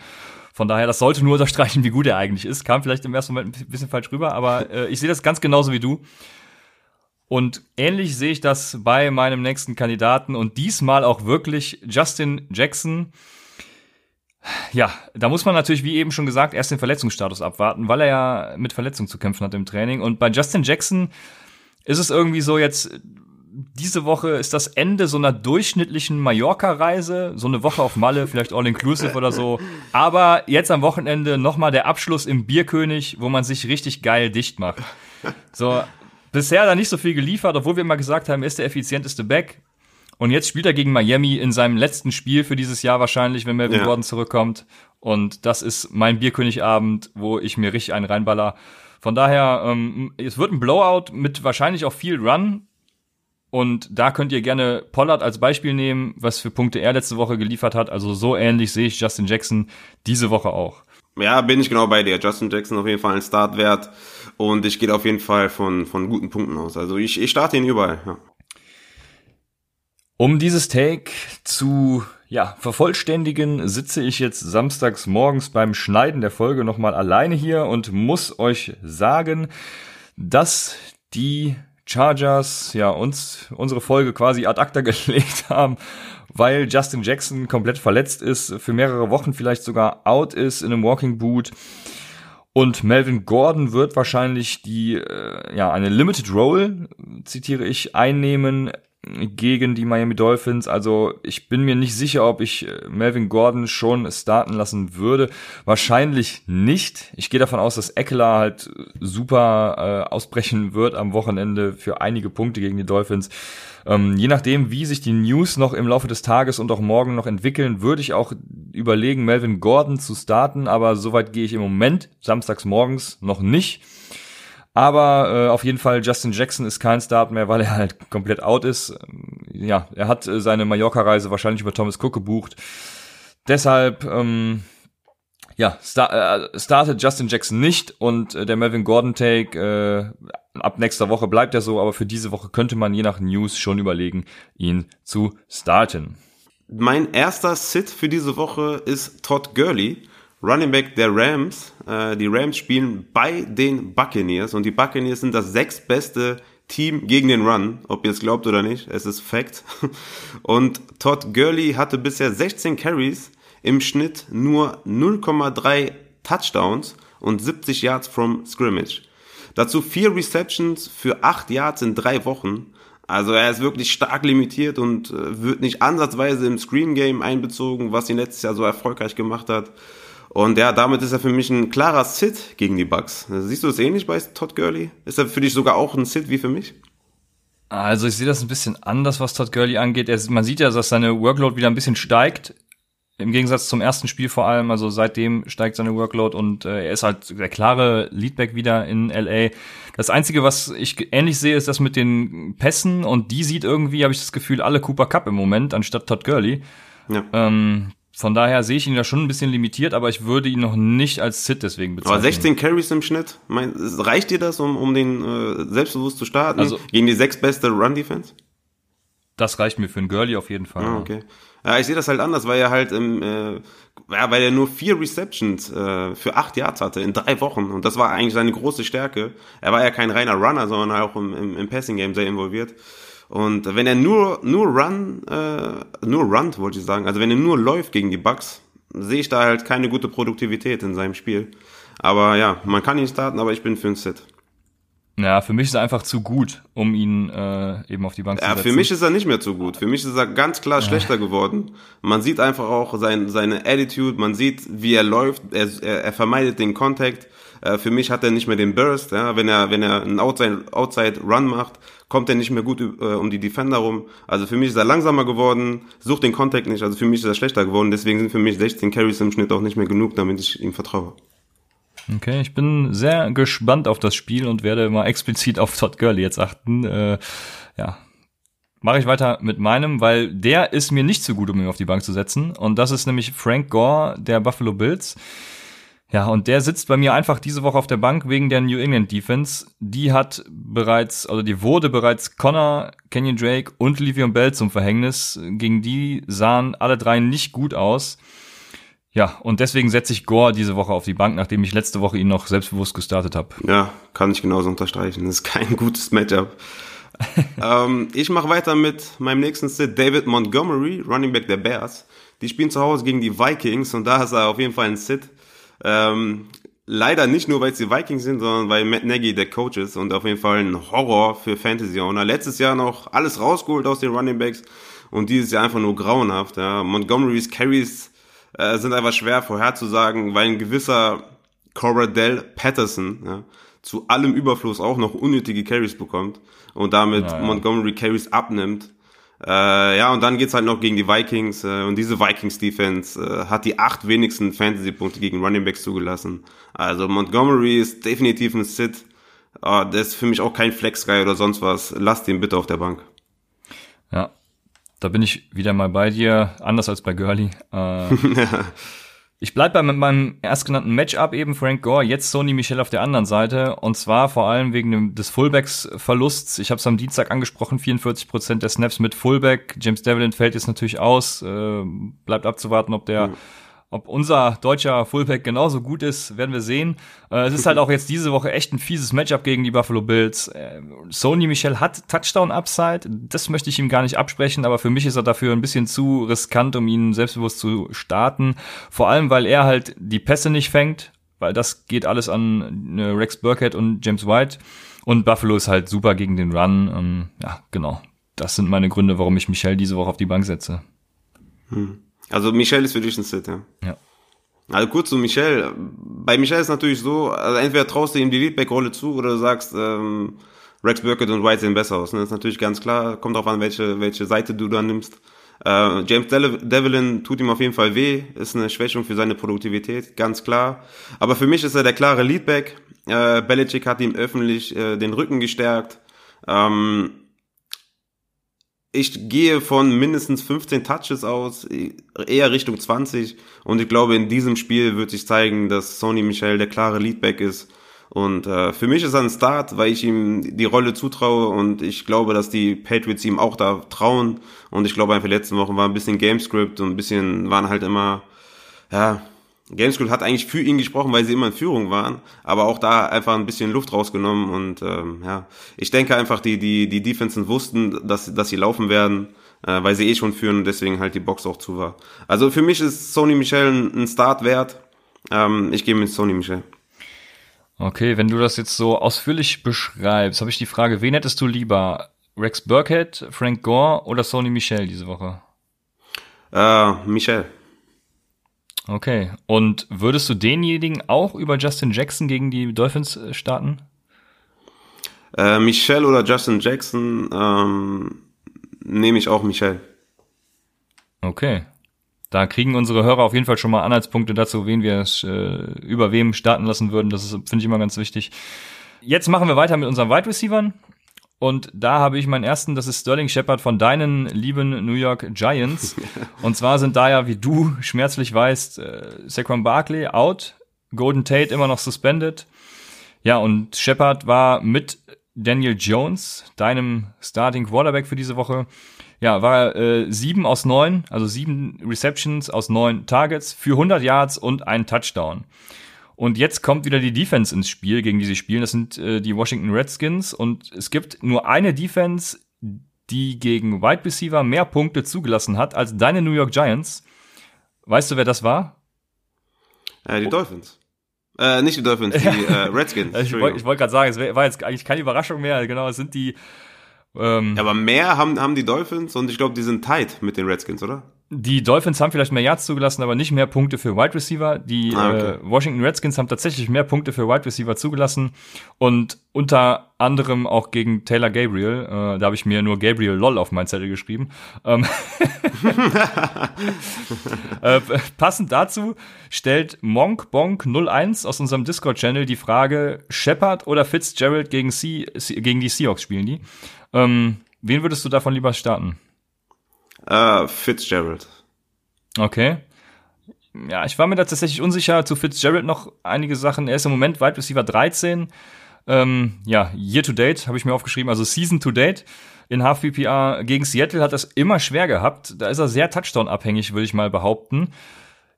Von daher, das sollte nur unterstreichen, wie gut er eigentlich ist. Kam vielleicht im ersten Moment ein bisschen falsch rüber, aber äh, ich sehe das ganz genauso wie du. Und ähnlich sehe ich das bei meinem nächsten Kandidaten. Und diesmal auch wirklich Justin Jackson. Ja, da muss man natürlich, wie eben schon gesagt, erst den Verletzungsstatus abwarten, weil er ja mit Verletzung zu kämpfen hat im Training. Und bei Justin Jackson ist es irgendwie so jetzt, diese Woche ist das Ende so einer durchschnittlichen Mallorca-Reise, so eine Woche auf Malle, vielleicht all-inclusive oder so. Aber jetzt am Wochenende nochmal der Abschluss im Bierkönig, wo man sich richtig geil dicht macht. So, bisher da nicht so viel geliefert, obwohl wir immer gesagt haben, er ist der effizienteste Back. Und jetzt spielt er gegen Miami in seinem letzten Spiel für dieses Jahr wahrscheinlich, wenn Melvin ja. Gordon zurückkommt. Und das ist mein Bierkönigabend, wo ich mir richtig einen reinballer. Von daher, ähm, es wird ein Blowout mit wahrscheinlich auch viel Run. Und da könnt ihr gerne Pollard als Beispiel nehmen, was für Punkte er letzte Woche geliefert hat. Also so ähnlich sehe ich Justin Jackson diese Woche auch. Ja, bin ich genau bei dir. Justin Jackson auf jeden Fall ein Startwert. Und ich gehe auf jeden Fall von, von guten Punkten aus. Also ich, ich starte ihn überall, ja. Um dieses Take zu ja, vervollständigen, sitze ich jetzt samstags morgens beim Schneiden der Folge nochmal alleine hier und muss euch sagen, dass die Chargers ja uns unsere Folge quasi ad acta gelegt haben, weil Justin Jackson komplett verletzt ist, für mehrere Wochen vielleicht sogar out ist in einem Walking Boot. Und Melvin Gordon wird wahrscheinlich die äh, ja eine Limited Role, zitiere ich, einnehmen gegen die Miami Dolphins. Also ich bin mir nicht sicher, ob ich Melvin Gordon schon starten lassen würde. Wahrscheinlich nicht. Ich gehe davon aus, dass Ekeler halt super äh, ausbrechen wird am Wochenende für einige Punkte gegen die Dolphins. Ähm, je nachdem, wie sich die News noch im Laufe des Tages und auch morgen noch entwickeln, würde ich auch überlegen, Melvin Gordon zu starten. Aber soweit gehe ich im Moment samstags morgens noch nicht. Aber äh, auf jeden Fall, Justin Jackson ist kein Start mehr, weil er halt komplett out ist. Ja, er hat äh, seine Mallorca-Reise wahrscheinlich über Thomas Cook gebucht. Deshalb, ähm, ja, star- äh, startet Justin Jackson nicht. Und äh, der Melvin Gordon-Take, äh, ab nächster Woche bleibt er so. Aber für diese Woche könnte man je nach News schon überlegen, ihn zu starten. Mein erster Sit für diese Woche ist Todd Gurley, Running Back der Rams. Die Rams spielen bei den Buccaneers und die Buccaneers sind das sechstbeste Team gegen den Run, ob ihr es glaubt oder nicht, es ist Fact. Und Todd Gurley hatte bisher sechzehn Carries, im Schnitt nur null Komma drei Touchdowns und siebzig Yards from Scrimmage. Dazu vier Receptions für acht Yards in drei Wochen. Also er ist wirklich stark limitiert und wird nicht ansatzweise im Screen Game einbezogen, was ihn letztes Jahr so erfolgreich gemacht hat. Und ja, damit ist er für mich ein klarer Sit gegen die Bucks. Siehst du das ähnlich bei Todd Gurley? Ist er für dich sogar auch ein Sit wie für mich? Also ich sehe das ein bisschen anders, was Todd Gurley angeht. Er, man sieht ja, dass seine Workload wieder ein bisschen steigt. Im Gegensatz zum ersten Spiel vor allem, also seitdem steigt seine Workload und äh, er ist halt der klare Leadback wieder in L A. Das Einzige, was ich ähnlich sehe, ist das mit den Pässen und die sieht irgendwie, habe ich das Gefühl, alle Cooper Kupp im Moment anstatt Todd Gurley. Ja. Ähm, von daher sehe ich ihn da schon ein bisschen limitiert, aber ich würde ihn noch nicht als Sit deswegen bezeichnen. Aber sechzehn Carries im Schnitt, mein, reicht dir das, um, um den äh, selbstbewusst zu starten also, gegen die sechstbeste Run-Defense? Das reicht mir für einen Gurley auf jeden Fall. Ah, okay. Ja, ich sehe das halt anders, weil er halt im, äh, ja, weil er nur vier Receptions äh, für acht Yards hatte in drei Wochen und das war eigentlich seine große Stärke. Er war ja kein reiner Runner, sondern auch im, im, im Passing Game sehr involviert. Und wenn er nur nur Run, äh, nur runnt, wollte ich sagen, also wenn er nur läuft gegen die Bucks, sehe ich da halt keine gute Produktivität in seinem Spiel. Aber ja, man kann ihn starten, aber ich bin für einen Sit. Ja, für mich ist er einfach zu gut, um ihn äh, eben auf die Bank zu setzen. Ja, für mich ist er nicht mehr zu gut. Für mich ist er ganz klar schlechter geworden. Man sieht einfach auch sein, seine Attitude, man sieht, wie er läuft, er, er, er vermeidet den Kontakt. Äh, für mich hat er nicht mehr den Burst. Ja? Wenn er wenn er einen Outside, Outside Run macht, kommt er nicht mehr gut äh, um die Defender rum. Also für mich ist er langsamer geworden, sucht den Kontakt nicht. Also für mich ist er schlechter geworden. Deswegen sind für mich sechzehn Carries im Schnitt auch nicht mehr genug, damit ich ihm vertraue. Okay, ich bin sehr gespannt auf das Spiel und werde mal explizit auf Todd Gurley jetzt achten. Äh, ja, mache ich weiter mit meinem, weil der ist mir nicht zu gut, um ihn auf die Bank zu setzen. Und das ist nämlich Frank Gore der Buffalo Bills. Ja, und der sitzt bei mir einfach diese Woche auf der Bank wegen der New England Defense. Die hat bereits, also die wurde bereits Connor, Kenyon Drake und Le'Veon Bell zum Verhängnis. Gegen die sahen alle drei nicht gut aus. Ja, und deswegen setze ich Gore diese Woche auf die Bank, nachdem ich letzte Woche ihn noch selbstbewusst gestartet habe. Ja, kann ich genauso unterstreichen. Das ist kein gutes Matchup. ähm, ich mache weiter mit meinem nächsten Sit, David Montgomery, Running Back der Bears. Die spielen zu Hause gegen die Vikings und da ist er auf jeden Fall ein Sit. Ähm, leider nicht nur, weil es die Vikings sind, sondern weil Matt Nagy der Coach ist und auf jeden Fall ein Horror für Fantasy-Owner. Letztes Jahr noch alles rausgeholt aus den Running Backs und dieses Jahr einfach nur grauenhaft. Ja. Montgomerys Carries sind einfach schwer vorherzusagen, weil ein gewisser Cordell Patterson ja, zu allem Überfluss auch noch unnötige Carries bekommt und damit ja, ja. Montgomery Carries abnimmt. Äh, ja, und dann geht's halt noch gegen die Vikings äh, und diese Vikings-Defense äh, hat die acht wenigsten Fantasy-Punkte gegen Running Backs zugelassen. Also Montgomery ist definitiv ein Sit. Oh, der ist für mich auch kein Flex-Guy oder sonst was. Lasst ihn bitte auf der Bank. Ja. Da bin ich wieder mal bei dir, anders als bei Gurley. Äh, ich bleib bei meinem erstgenannten Matchup eben, Frank Gore, jetzt Sony Michel auf der anderen Seite. Und zwar vor allem wegen des Fullbacks-Verlusts. Ich habe es am Dienstag angesprochen, vierundvierzig Prozent der Snaps mit Fullback. James Devlin fällt jetzt natürlich aus. Äh, bleibt abzuwarten, ob der... Mhm. Ob unser deutscher Fullback genauso gut ist, werden wir sehen. Äh, es ist halt auch jetzt diese Woche echt ein fieses Matchup gegen die Buffalo Bills. Äh, Sony Michel hat Touchdown-Upside. Das möchte ich ihm gar nicht absprechen, aber für mich ist er dafür ein bisschen zu riskant, um ihn selbstbewusst zu starten. Vor allem, weil er halt die Pässe nicht fängt, weil das geht alles an äh, Rex Burkhead und James White. Und Buffalo ist halt super gegen den Run. Ähm, ja, genau. Das sind meine Gründe, warum ich Michel diese Woche auf die Bank setze. Hm. Also Michel ist für dich ein Sit, ja. ja. Also kurz zu Michel. Bei Michel ist natürlich so, also entweder traust du ihm die Leadback-Rolle zu oder du sagst, ähm, Rex Burkhead und White sehen besser aus. Ne? Das ist natürlich ganz klar, kommt drauf an, welche welche Seite du da nimmst. Äh, James Devlin tut ihm auf jeden Fall weh, ist eine Schwächung für seine Produktivität, ganz klar. Aber für mich ist er der klare Leadback. Äh, Belichick hat ihm öffentlich äh, den Rücken gestärkt. Ähm, Ich gehe von mindestens fünfzehn Touches aus, eher Richtung zwanzig. Und ich glaube, in diesem Spiel wird sich zeigen, dass Sony Michel der klare Leadback ist. Und äh, für mich ist er ein Start, weil ich ihm die Rolle zutraue. Und ich glaube, dass die Patriots ihm auch da trauen. Und ich glaube, einfach letzten Wochen war ein bisschen Gamescript und ein bisschen waren halt immer, ja, Gamescript hat eigentlich für ihn gesprochen, weil sie immer in Führung waren, aber auch da einfach ein bisschen Luft rausgenommen und ähm, ja, ich denke einfach, die die die Defenses wussten, dass dass sie laufen werden, äh, weil sie eh schon führen und deswegen halt die Box auch zu war. Also für mich ist Sony Michel ein Start wert. Ähm, ich gehe mit Sony Michel. Okay, wenn du das jetzt so ausführlich beschreibst, habe ich die Frage, wen hättest du lieber? Rex Burkhead, Frank Gore oder Sony Michel diese Woche? Äh, Michel. Okay, und würdest du denjenigen auch über Justin Jackson gegen die Dolphins starten? Äh, Michel oder Justin Jackson ähm, nehme ich auch Michel. Okay, Da kriegen unsere Hörer auf jeden Fall schon mal Anhaltspunkte dazu, wen wir äh, über wem starten lassen würden. Das finde ich immer ganz wichtig. Jetzt machen wir weiter mit unseren Wide Receivern. Und da habe ich meinen ersten, das ist Sterling Shepard von deinen lieben New York Giants. Und zwar sind da ja, wie du schmerzlich weißt, äh, Saquon Barkley out, Golden Tate immer noch suspended. Ja, und Shepard war mit Daniel Jones, deinem Starting Quarterback für diese Woche, ja, war äh, sieben aus neun, also sieben Receptions aus neun Targets für hundert Yards und einen Touchdown. Und jetzt kommt wieder die Defense ins Spiel, gegen die sie spielen. Das sind äh, die Washington Redskins. Und es gibt nur eine Defense, die gegen Wide Receiver mehr Punkte zugelassen hat als deine New York Giants. Weißt du, wer das war? Äh, die Dolphins. Äh, nicht die Dolphins, die äh, Redskins. ich wollte wollt gerade sagen, es war jetzt eigentlich keine Überraschung mehr. Genau, es sind die... Ähm, aber mehr haben, haben die Dolphins und ich glaube, die sind tight mit den Redskins, oder? Die Dolphins haben vielleicht mehr Yards zugelassen, aber nicht mehr Punkte für Wide Receiver. Die ah, okay. äh, Washington Redskins haben tatsächlich mehr Punkte für Wide Receiver zugelassen und unter anderem auch gegen Taylor Gabriel. Äh, da habe ich mir nur Gabriel LOL auf meinen Zettel geschrieben. Ähm äh, passend dazu stellt Monk Bonk null eins aus unserem Discord-Channel die Frage, Shepard oder Fitzgerald gegen, C- gegen die Seahawks spielen die? Ähm, wen würdest du davon lieber starten? Uh, Fitzgerald. Okay. Ja, ich war mir da tatsächlich unsicher. Zu Fitzgerald noch einige Sachen. Er ist im Moment Wide Receiver dreizehn. Ähm, ja, Year to Date habe ich mir aufgeschrieben. Also Season to Date in Half-P P R. Gegen Seattle hat er es immer schwer gehabt. Da ist er sehr Touchdown-abhängig, würde ich mal behaupten.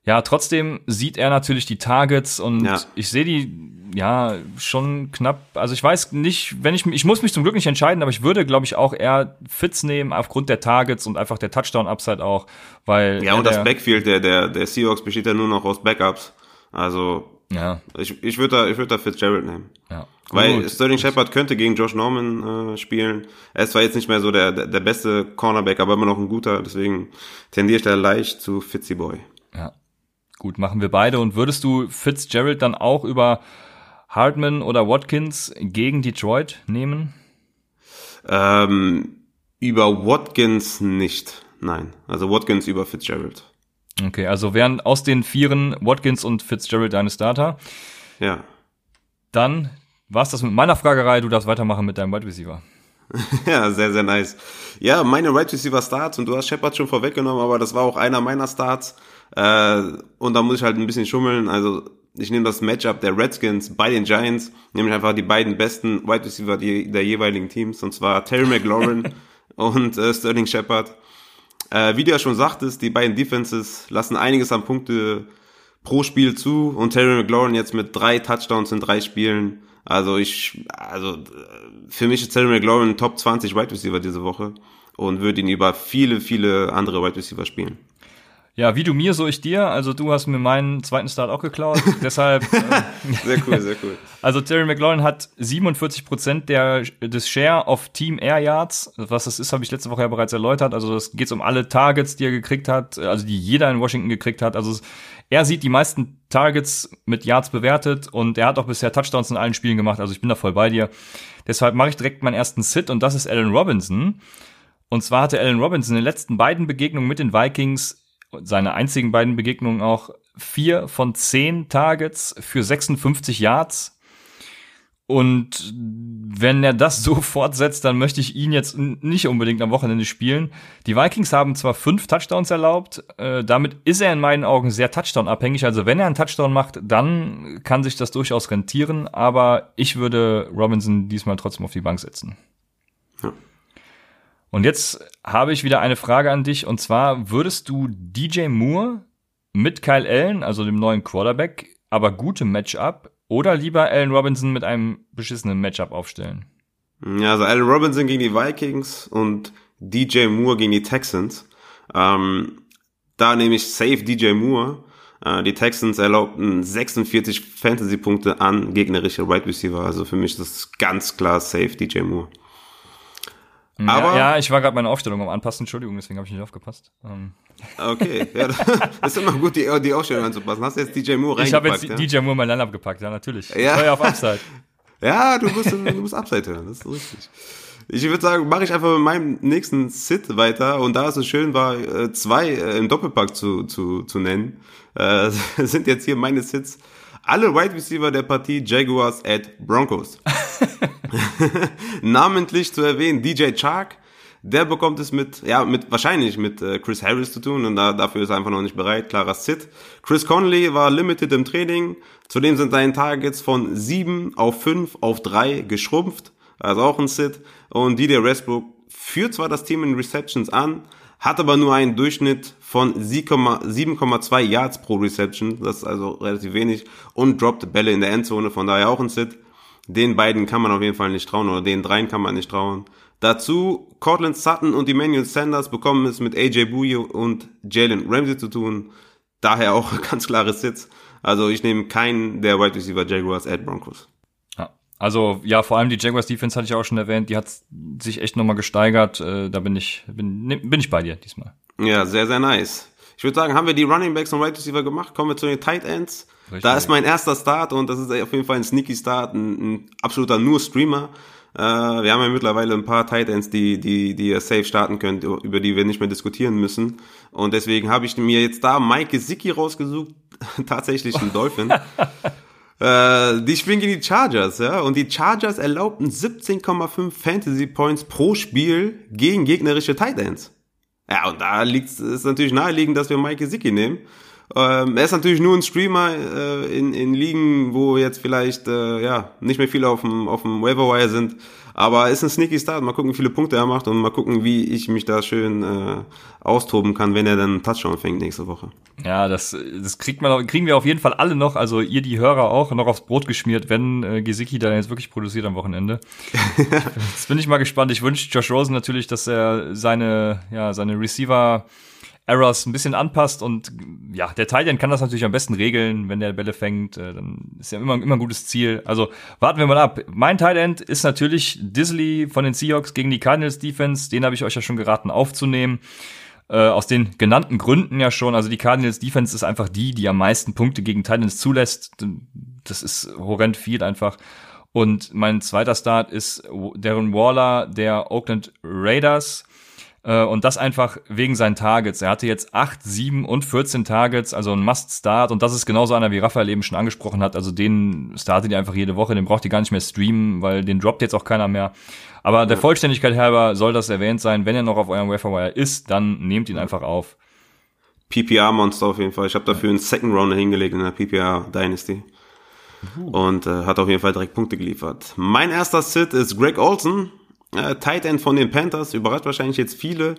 Ja, trotzdem sieht er natürlich die Targets und ja. ich sehe die ja schon knapp. Also ich weiß nicht, wenn ich ich muss mich zum Glück nicht entscheiden, aber ich würde, glaube ich, auch eher Fitz nehmen aufgrund der Targets und einfach der Touchdown-Upside auch, weil ja und das Backfield der der der Seahawks besteht ja nur noch aus Backups. Also ja, ich ich würde da ich würde da Fitzgerald nehmen, ja, gut, weil Sterling Shepard könnte gegen Josh Norman äh, spielen. Er ist zwar jetzt nicht mehr so der der beste Cornerback, aber immer noch ein guter. Deswegen tendiere ich da leicht zu Fitzy Boy. Ja. Gut, machen wir beide. Und würdest du Fitzgerald dann auch über Hardman oder Watkins gegen Detroit nehmen? Ähm, über Watkins nicht, nein. Also Watkins über Fitzgerald. Okay, also wären aus den Vieren Watkins und Fitzgerald deine Starter. Ja. Dann war's das mit meiner Fragerei. Du darfst weitermachen mit deinem Wide Receiver. Ja, sehr, sehr nice. Ja, meine Wide Receiver Starts, und du hast Shepard schon vorweggenommen, aber das war auch einer meiner Starts. Äh, und da muss ich halt ein bisschen schummeln. Also ich nehme das Matchup der Redskins bei den Giants, nämlich einfach die beiden besten Wide Receiver der jeweiligen Teams, und zwar Terry McLaurin und äh, Sterling Shepard. Äh, wie du ja schon sagtest, die beiden Defenses lassen einiges an Punkte pro Spiel zu, und Terry McLaurin jetzt mit drei Touchdowns in drei Spielen. Also ich, also für mich ist Terry McLaurin Top zwanzig Wide Receiver diese Woche und würde ihn über viele, viele andere Wide Receiver spielen. Ja, wie du mir, so ich dir. Also du hast mir meinen zweiten Start auch geklaut. Deshalb äh, sehr cool, sehr cool. Also Terry McLaurin hat siebenundvierzig Prozent der, des Share of Team Air Yards. Was das ist, habe ich letzte Woche ja bereits erläutert. Also das geht um alle Targets, die er gekriegt hat, also die jeder in Washington gekriegt hat. Also er sieht die meisten Targets mit Yards bewertet, und er hat auch bisher Touchdowns in allen Spielen gemacht. Also ich bin da voll bei dir. Deshalb mache ich direkt meinen ersten Sit, und das ist Allen Robinson. Und zwar hatte Allen Robinson in den letzten beiden Begegnungen mit den Vikings, seine einzigen beiden Begegnungen auch, vier von zehn Targets für sechsundfünfzig Yards. Und wenn er das so fortsetzt, dann möchte ich ihn jetzt nicht unbedingt am Wochenende spielen. Die Vikings haben zwar fünf Touchdowns erlaubt, äh, damit ist er in meinen Augen sehr Touchdown-abhängig. Also wenn er einen Touchdown macht, dann kann sich das durchaus rentieren. Aber ich würde Robinson diesmal trotzdem auf die Bank setzen. Ja. Und jetzt habe ich wieder eine Frage an dich. Und zwar, würdest du D J Moore mit Kyle Allen, also dem neuen Quarterback, aber gutem Matchup, oder lieber Allen Robinson mit einem beschissenen Matchup aufstellen? Ja, also Allen Robinson gegen die Vikings und D J Moore gegen die Texans. Ähm, da nehme ich safe D J Moore. Äh, die Texans erlaubten sechsundvierzig Fantasy-Punkte an gegnerische Wide Receiver. Also für mich ist das ganz klar safe D J Moore. Ja, aber, ja, ich war gerade meine Aufstellung am Anpassen, Entschuldigung, deswegen habe ich nicht aufgepasst. Ähm. Okay, ja, das ist immer gut, die, die Aufstellung anzupassen. Hast du jetzt D J Moore reingepackt? Ich habe jetzt ja? D J Moore mein Line-Up gepackt, ja, natürlich. Ja. Ich war ja auf Upside. Ja, du musst, du musst Upside hören, das ist richtig. Ich würde sagen, mache ich einfach mit meinem nächsten Sit weiter. Und da es so schön war, zwei im Doppelpack zu zu zu nennen, äh, sind jetzt hier meine Sits. Alle Wide Receiver der Partie Jaguars at Broncos. Namentlich zu erwähnen D J Chark. Der bekommt es mit, ja, mit wahrscheinlich mit äh, Chris Harris zu tun und da, dafür ist er einfach noch nicht bereit. Klarer Sit. Chris Conley war limited im Training. Zudem sind seine Targets von sieben auf fünf auf drei geschrumpft. Also auch ein Sit. Und D J Westbrook führt zwar das Team in Receptions an, hat aber nur einen Durchschnitt von sieben Komma zwei Yards pro Reception. Das ist also relativ wenig. Und droppt Bälle in der Endzone. Von daher auch ein Sit. Den beiden kann man auf jeden Fall nicht trauen oder den dreien kann man nicht trauen. Dazu Cortland Sutton und Emmanuel Sanders bekommen es mit A J Bouye und Jalen Ramsey zu tun. Daher auch ganz klares Sitz. Also ich nehme keinen der Wide Receiver Jaguars at Broncos. Ja, also ja, vor allem die Jaguars Defense hatte ich auch schon erwähnt. Die hat sich echt nochmal gesteigert. Da bin ich bin, bin ich bei dir diesmal. Ja, sehr, sehr nice. Ich würde sagen, haben wir die Running Backs und Wide Receiver gemacht? Kommen wir zu den Tight Ends. Richtig. Da ist mein erster Start und das ist auf jeden Fall ein sneaky Start, ein, ein absoluter Nur-Streamer. Äh, wir haben ja mittlerweile ein paar Tight Ends, die, die, die ihr safe starten könnt, über die wir nicht mehr diskutieren müssen. Und deswegen habe ich mir jetzt da Mike Gesicki rausgesucht, tatsächlich ein Dolphin. äh, die spielen gegen die Chargers, ja. Und die Chargers erlaubten siebzehn Komma fünf Fantasy Points pro Spiel gegen gegnerische Tight Ends. Ja, und da liegt es natürlich naheliegend, dass wir Mike Gesicki nehmen. Ähm, er ist natürlich nur ein Streamer äh, in, in Ligen, wo jetzt vielleicht äh, ja nicht mehr viele auf dem auf dem Waiver-Wire sind, aber ist ein sneaky Start. Mal gucken, wie viele Punkte er macht und mal gucken, wie ich mich da schön äh, austoben kann, wenn er dann einen Touchdown fängt nächste Woche. Ja, das das kriegt man kriegen wir auf jeden Fall alle noch, also ihr die Hörer auch, noch aufs Brot geschmiert, wenn äh, Gesicki dann jetzt wirklich produziert am Wochenende. Jetzt bin ich mal gespannt. Ich wünsche Josh Rosen natürlich, dass er seine ja seine Receiver Errors ein bisschen anpasst und ja, der Tight End kann das natürlich am besten regeln, wenn der Bälle fängt, dann ist ja immer, immer ein gutes Ziel. Also warten wir mal ab. Mein Tight End ist natürlich Disley von den Seahawks gegen die Cardinals Defense, den habe ich euch ja schon geraten aufzunehmen, äh, aus den genannten Gründen ja schon. Also die Cardinals Defense ist einfach die, die am meisten Punkte gegen Tight Ends zulässt, das ist horrend viel einfach. Und mein zweiter Start ist Darren Waller der Oakland Raiders. Und das einfach wegen seinen Targets. Er hatte jetzt acht, sieben und vierzehn Targets, also ein Must-Start. Und das ist genauso einer, wie Raphael eben schon angesprochen hat. Also den startet ihr einfach jede Woche. Den braucht ihr gar nicht mehr streamen, weil den droppt jetzt auch keiner mehr. Aber der Vollständigkeit halber soll das erwähnt sein. Wenn er noch auf eurem Waiver-Wire ist, dann nehmt ihn einfach auf. P P R-Monster auf jeden Fall. Ich habe dafür einen Second-Rounder hingelegt in der P P R-Dynasty. Und äh, hat auf jeden Fall direkt Punkte geliefert. Mein erster Sit ist Greg Olsen. Äh, Tight End von den Panthers, überrascht wahrscheinlich jetzt viele.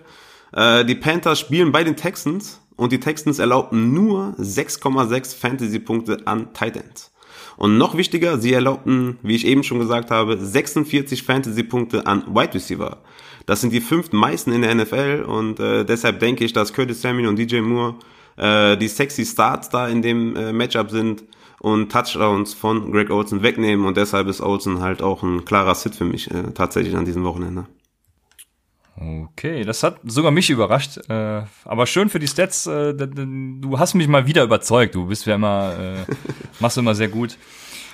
Äh, die Panthers spielen bei den Texans und die Texans erlaubten nur sechs Komma sechs Fantasy-Punkte an Tight Ends. Und noch wichtiger, sie erlaubten, wie ich eben schon gesagt habe, sechsundvierzig Fantasy-Punkte an Wide Receiver. Das sind die fünftmeisten in der N F L und äh, deshalb denke ich, dass Curtis Samuel und D J Moore äh, die sexy Starts da in dem äh, Matchup sind und Touchdowns von Greg Olsen wegnehmen und deshalb ist Olsen halt auch ein klarer Sit für mich äh, tatsächlich an diesem Wochenende. Okay, das hat sogar mich überrascht, äh, aber schön für die Stats, äh, du hast mich mal wieder überzeugt, du bist ja immer, äh, machst du immer sehr gut.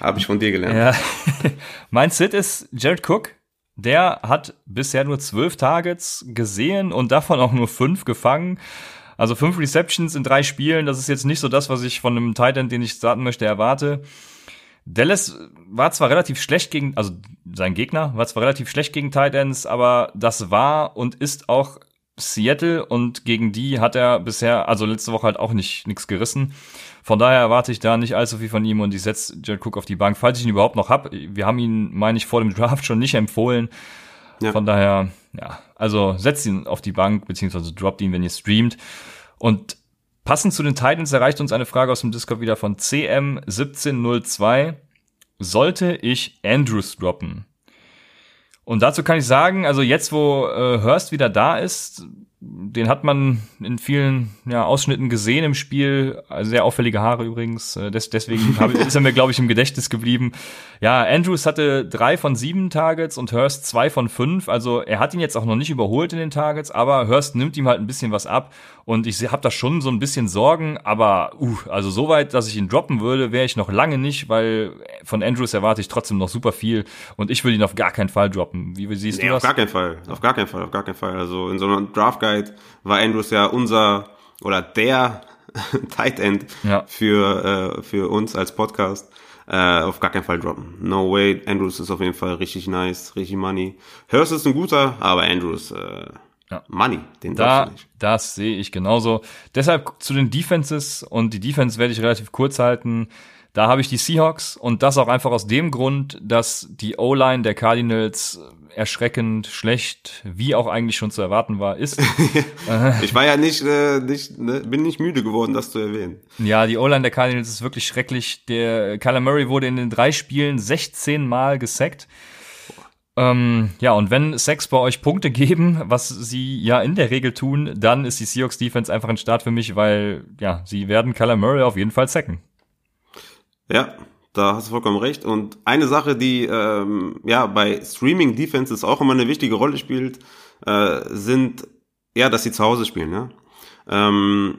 Habe ich von dir gelernt. Ja. Mein Sit ist Jared Cook, der hat bisher nur zwölf Targets gesehen und davon auch nur fünf gefangen. Also fünf Receptions in drei Spielen, das ist jetzt nicht so das, was ich von einem Tight End, den ich starten möchte, erwarte. Dallas war zwar relativ schlecht gegen, also sein Gegner war zwar relativ schlecht gegen Tight Ends, aber das war und ist auch Seattle und gegen die hat er bisher, also letzte Woche halt auch nicht nichts gerissen. Von daher erwarte ich da nicht allzu viel von ihm und ich setze Jared Cook auf die Bank, falls ich ihn überhaupt noch habe. Wir haben ihn, meine ich, vor dem Draft schon nicht empfohlen. Ja. Von daher, ja, also setzt ihn auf die Bank, beziehungsweise droppt ihn, wenn ihr streamt. Und passend zu den Titans erreicht uns eine Frage aus dem Discord wieder von C M siebzehn null zwei. Sollte ich Andrews droppen? Und dazu kann ich sagen, also jetzt, wo äh, Hurst wieder da ist, Den hat man in vielen ja, Ausschnitten gesehen im Spiel. Sehr auffällige Haare übrigens. Des, deswegen ist er mir, glaube ich, im Gedächtnis geblieben. Ja, Andrews hatte drei von sieben Targets und Hurst zwei von fünf. Also er hat ihn jetzt auch noch nicht überholt in den Targets, aber Hurst nimmt ihm halt ein bisschen was ab. Und ich habe da schon so ein bisschen Sorgen. Aber uh, also so weit, dass ich ihn droppen würde, wäre ich noch lange nicht, weil von Andrews erwarte ich trotzdem noch super viel. Und ich würde ihn auf gar keinen Fall droppen. Wie siehst nee, du das? Auf gar keinen Fall. Auf gar keinen Fall. Auf gar keinen Fall. Also in so einem Draft war Andrews ja unser oder der Tight End ja. für, äh, für uns als Podcast. Äh, auf gar keinen Fall droppen. No way. Andrews ist auf jeden Fall richtig nice, richtig money. Hurst ist ein guter, aber Andrews äh, ja. money, den da, darfst du nicht. Das sehe ich genauso. Deshalb zu den Defenses, und die Defense werde ich relativ kurz halten. Da habe ich die Seahawks, und das auch einfach aus dem Grund, dass die O-Line der Cardinals erschreckend schlecht, wie auch eigentlich schon zu erwarten war, ist. Ich war ja nicht, äh, nicht ne, bin nicht müde geworden, das zu erwähnen. Ja, die O-Line der Cardinals ist wirklich schrecklich. Der Kyler Murray wurde in den drei Spielen sechzehn Mal gesackt. Ähm, ja, und wenn Sacks bei euch Punkte geben, was sie ja in der Regel tun, dann ist die Seahawks-Defense einfach ein Start für mich, weil ja sie werden Kyler Murray auf jeden Fall sacken. Ja, da hast du vollkommen recht. Und eine Sache, die ähm, ja bei Streaming-Defenses auch immer eine wichtige Rolle spielt, äh, sind, ja, dass sie zu Hause spielen. Ja? Ähm,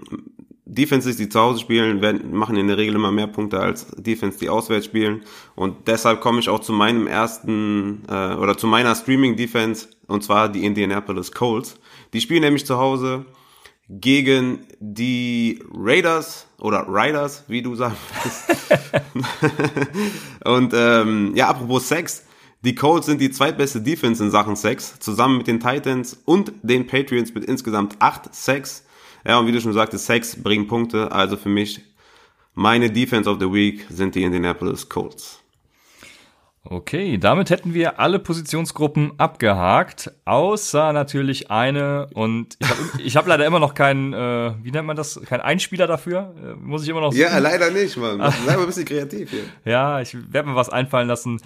Defenses, die zu Hause spielen, werden, machen in der Regel immer mehr Punkte als Defense, die auswärts spielen. Und deshalb komme ich auch zu meinem ersten äh, oder zu meiner Streaming-Defense, und zwar die Indianapolis Colts. Die spielen nämlich zu Hause gegen die Raiders oder Riders, wie du sagst. Und ähm, ja, apropos Sacks, die Colts sind die zweitbeste Defense in Sachen Sacks, zusammen mit den Titans und den Patriots mit insgesamt acht Sacks. Ja, und wie du schon sagtest, Sacks bringen Punkte, also für mich, meine Defense of the Week sind die Indianapolis Colts. Okay, damit hätten wir alle Positionsgruppen abgehakt, außer natürlich eine, und ich habe ich hab leider immer noch keinen, äh, wie nennt man das, keinen Einspieler dafür, äh, muss ich immer noch suchen. Ja, leider nicht, Mann, bleib mal ein bisschen kreativ hier. Ja, ich werde mir was einfallen lassen,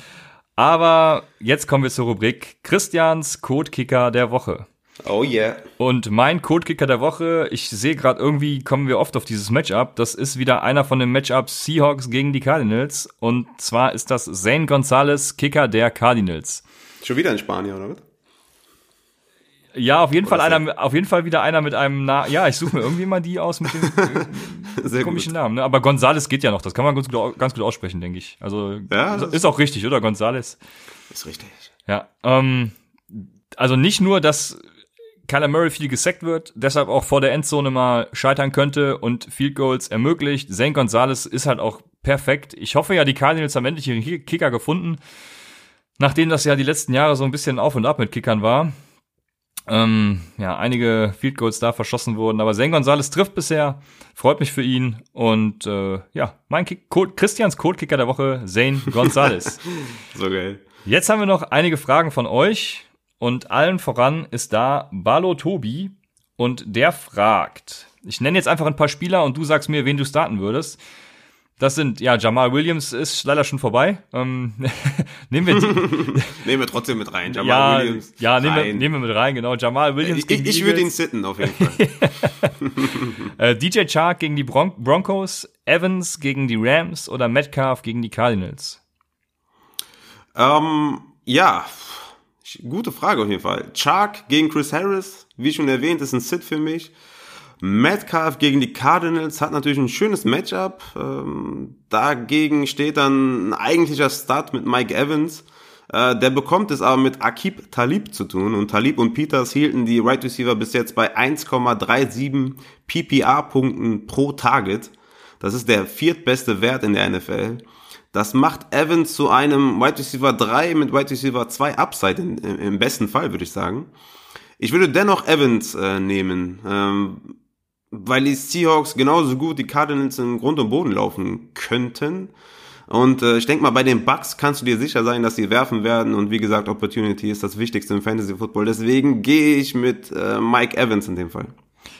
aber jetzt kommen wir zur Rubrik Christians Codekicker der Woche. Oh yeah. Und mein Codekicker der Woche, ich sehe gerade irgendwie, kommen wir oft auf dieses Matchup. Das ist wieder einer von den Matchups Seahawks gegen die Cardinals. Und zwar ist das Zane Gonzalez, Kicker der Cardinals. Schon wieder in Spanien, oder was? Ja, auf jeden oder Fall einer, auf jeden Fall wieder einer mit einem Na- ja, ich suche mir irgendwie mal die aus mit dem sehr komischen gut. Namen, ne? Aber Gonzalez geht ja noch, das kann man ganz gut, ganz gut aussprechen, denke ich. Also ja, ist, ist auch richtig, oder? Gonzalez. Ist richtig. Ja, ähm, also nicht nur, dass Kyler Murray viel gesackt wird, deshalb auch vor der Endzone mal scheitern könnte und Field Goals ermöglicht. Zane Gonzalez ist halt auch perfekt. Ich hoffe ja, die Cardinals haben endlich ihren Kicker gefunden, nachdem das ja die letzten Jahre so ein bisschen auf und ab mit Kickern war. Ähm, ja, einige Field Goals da verschossen wurden, aber Zane Gonzalez trifft bisher. Freut mich für ihn. Und äh, ja, mein Kick- Code, Christians Codekicker der Woche, Zane Gonzalez. So geil. Jetzt haben wir noch einige Fragen von euch. Und allen voran ist da Balo Tobi, und der fragt, ich nenne jetzt einfach ein paar Spieler und du sagst mir, wen du starten würdest. Das sind, ja, Jamal Williams ist leider schon vorbei. Ähm, nehmen, wir die, nehmen wir trotzdem mit rein, Jamal ja, Williams. Ja, nehmen wir, nehmen wir mit rein, genau. Jamal Williams. Ich, gegen ich, ich würde ihn sitten, auf jeden Fall. D J Chark gegen die Bron- Broncos, Evans gegen die Rams oder Metcalf gegen die Cardinals? Ähm, ja, gute Frage auf jeden Fall. Chark gegen Chris Harris, wie schon erwähnt, ist ein Sit für mich. Metcalf gegen die Cardinals hat natürlich ein schönes Matchup. Ähm, dagegen steht dann ein eigentlicher Start mit Mike Evans. Äh, der bekommt es aber mit Aqib Talib zu tun. Und Talib und Peters hielten die Wide Receiver bis jetzt bei eins Komma siebenunddreißig P P R-Punkten pro Target. Das ist der viertbeste Wert in der N F L. Das macht Evans zu einem Wide Receiver drei mit Wide Receiver zwei Upside, in, im, im besten Fall, würde ich sagen. Ich würde dennoch Evans äh, nehmen, ähm, weil die Seahawks genauso gut die Cardinals im Grund und Boden laufen könnten. Und äh, ich denke mal, bei den Bucks kannst du dir sicher sein, dass sie werfen werden. Und wie gesagt, Opportunity ist das Wichtigste im Fantasy Football. Deswegen gehe ich mit äh, Mike Evans in dem Fall.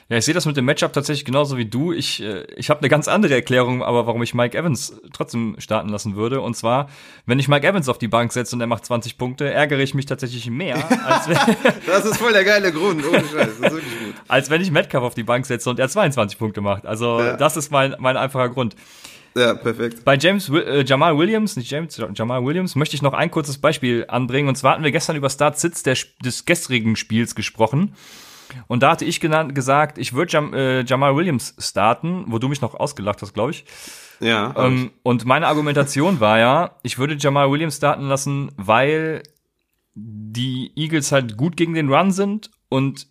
Ja, ich sehe das mit dem Matchup tatsächlich genauso wie du. Ich, äh, ich habe eine ganz andere Erklärung, aber warum ich Mike Evans trotzdem starten lassen würde. Und zwar, wenn ich Mike Evans auf die Bank setze und er macht zwanzig Punkte, ärgere ich mich tatsächlich mehr, als wenn Das ist voll der geile Grund, ohne Scheiß, das ist wirklich gut. Als wenn ich Metcalf auf die Bank setze und er zweiundzwanzig Punkte macht. Also ja. Das ist mein, mein einfacher Grund. Ja, perfekt. Bei James äh, Jamal Williams, nicht James, Jamal Williams, möchte ich noch ein kurzes Beispiel anbringen. Und zwar hatten wir gestern über Start-Sits der, des gestrigen Spiels gesprochen. Und da hatte ich genannt, gesagt, ich würde Jam, äh, Jamal Williams starten, wo du mich noch ausgelacht hast, glaube ich. Ja. Ähm, und meine Argumentation war ja, ich würde Jamal Williams starten lassen, weil die Eagles halt gut gegen den Run sind und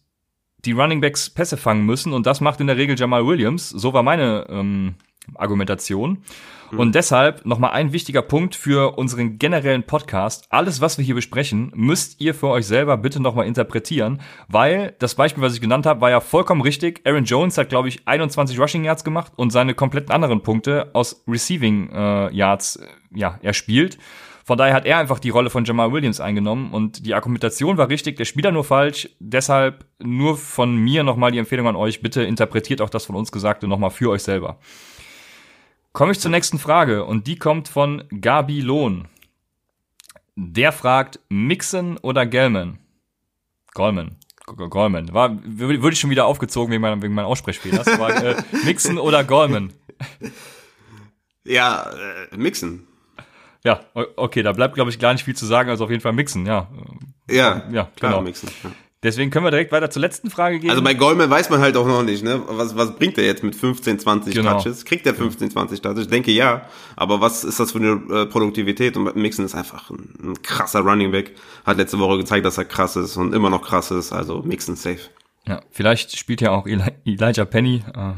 die Running Backs Pässe fangen müssen. Und das macht in der Regel Jamal Williams. So war meine ähm, Argumentation. Mhm. Und deshalb nochmal ein wichtiger Punkt für unseren generellen Podcast. Alles, was wir hier besprechen, müsst ihr für euch selber bitte nochmal interpretieren, weil das Beispiel, was ich genannt habe, war ja vollkommen richtig. Aaron Jones hat, glaube ich, einundzwanzig Rushing Yards gemacht und seine kompletten anderen Punkte aus Receiving äh, Yards ja erspielt. Von daher hat er einfach die Rolle von Jamal Williams eingenommen und die Argumentation war richtig, der Spieler nur falsch. Deshalb nur von mir nochmal die Empfehlung an euch, bitte interpretiert auch das von uns Gesagte nochmal für euch selber. Komme ich zur nächsten Frage und die kommt von Gabi Lohn. Der fragt, Mixon oder Gallman? Gallman. Gallman. War, würde ich schon wieder aufgezogen wegen meinem, wegen meinem Aussprechfehler. Äh, Mixon oder Gallman? Ja, äh, Mixon. Ja, okay, da bleibt, glaube ich, gar nicht viel zu sagen, also auf jeden Fall Mixon, ja. Ja, ja klar, genau. Mixon, ja. Deswegen können wir direkt weiter zur letzten Frage gehen. Also bei Goldman weiß man halt auch noch nicht, ne? Was, was bringt der jetzt mit fünfzehn, zwanzig genau. Touches? Kriegt der fünfzehn, zwanzig Touches? Ich denke ja. Aber was ist das für eine äh, Produktivität? Und Mixon ist einfach ein, ein krasser Running Back. Hat letzte Woche gezeigt, dass er krass ist und immer noch krass ist. Also Mixon safe. Ja, vielleicht spielt ja auch Eli- Elijah Penny. Äh,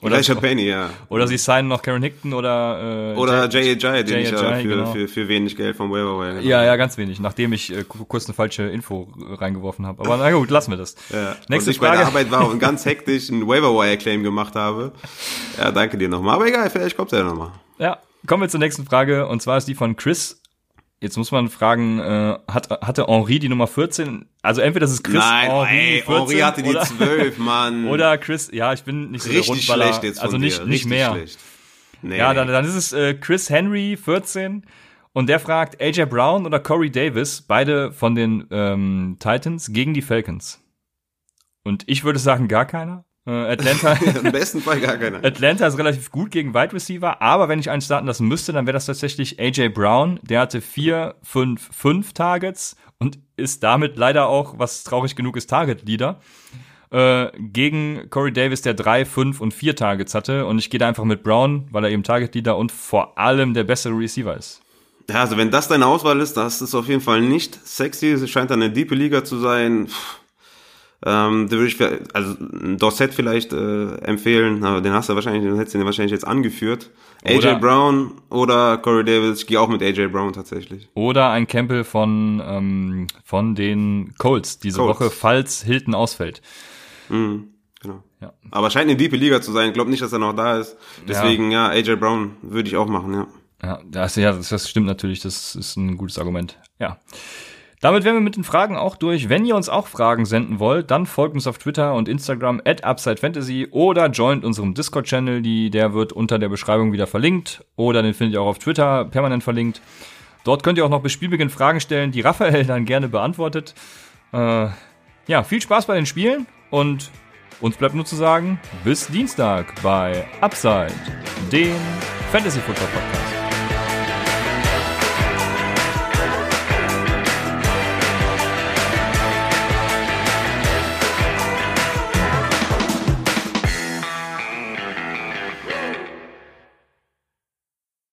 oder Elijah Penny, ja. Oder sie signen noch Karen Hickton oder... Äh, oder Jay Ajay, den ich ja für, genau. für, für wenig Geld vom Waverwire. Genau. Ja, ja, ganz wenig, nachdem ich äh, kurz eine falsche Info reingeworfen habe. Aber na gut, lassen wir das. Ja. Nächste und ich Frage. Bei der Arbeit war und ganz hektisch einen Waverwire-Claim gemacht habe. Ja, danke dir nochmal. Aber egal, vielleicht kommt er ja nochmal. Ja, kommen wir zur nächsten Frage. Und zwar ist die von Chris. Jetzt muss man fragen, äh, hat, hatte Henry die Nummer vierzehn? Also entweder das ist Chris Nein, Henry, ey, vierzehn, Henry hatte die oder, zwölf, Mann. Oder Chris, ja, ich bin nicht so richtig der Rundballer. Schlecht jetzt von also nicht, dir. Nicht mehr. Nee. Ja, dann, dann ist es äh, Chris Henry, vierzehn. Und der fragt, A J Brown oder Corey Davis, beide von den ähm, Titans, gegen die Falcons. Und ich würde sagen, gar keiner. Atlanta im besten Fall gar keiner. Atlanta ist relativ gut gegen Wide Receiver, aber wenn ich einen starten lassen müsste, dann wäre das tatsächlich A J Brown. Der hatte vier, fünf, fünf Targets und ist damit leider auch, was traurig genug ist, Target-Leader. Äh, gegen Corey Davis, der drei, fünf und vier Targets hatte. Und ich gehe da einfach mit Brown, weil er eben Target-Leader und vor allem der bessere Receiver ist. Ja, also wenn das deine Auswahl ist, das ist auf jeden Fall nicht sexy. Es scheint eine diepe Liga zu sein. Ähm, da würde ich also Dorsett vielleicht äh, empfehlen, aber den hast du wahrscheinlich, den hättest du wahrscheinlich jetzt angeführt. A J Brown oder Corey Davis, ich gehe auch mit A J Brown tatsächlich. Oder ein Campbell von ähm, von den Colts diese Colts. Woche, falls Hilton ausfällt. Mhm, genau. Ja. Aber scheint eine diepe Liga zu sein. Ich glaube nicht, dass er noch da ist. Deswegen ja, ja A J Brown würde ich auch machen. Ja. Ja, das, ja, das, das stimmt natürlich. Das ist ein gutes Argument. Ja. Damit wären wir mit den Fragen auch durch. Wenn ihr uns auch Fragen senden wollt, dann folgt uns auf Twitter und Instagram at UpsideFantasy oder joint unserem Discord-Channel. Die, der wird unter der Beschreibung wieder verlinkt oder den findet ihr auch auf Twitter permanent verlinkt. Dort könnt ihr auch noch bis Spielbeginn Fragen stellen, die Raphael dann gerne beantwortet. Äh, ja, viel Spaß bei den Spielen und uns bleibt nur zu sagen, bis Dienstag bei Upside, dem Fantasy Football Podcast.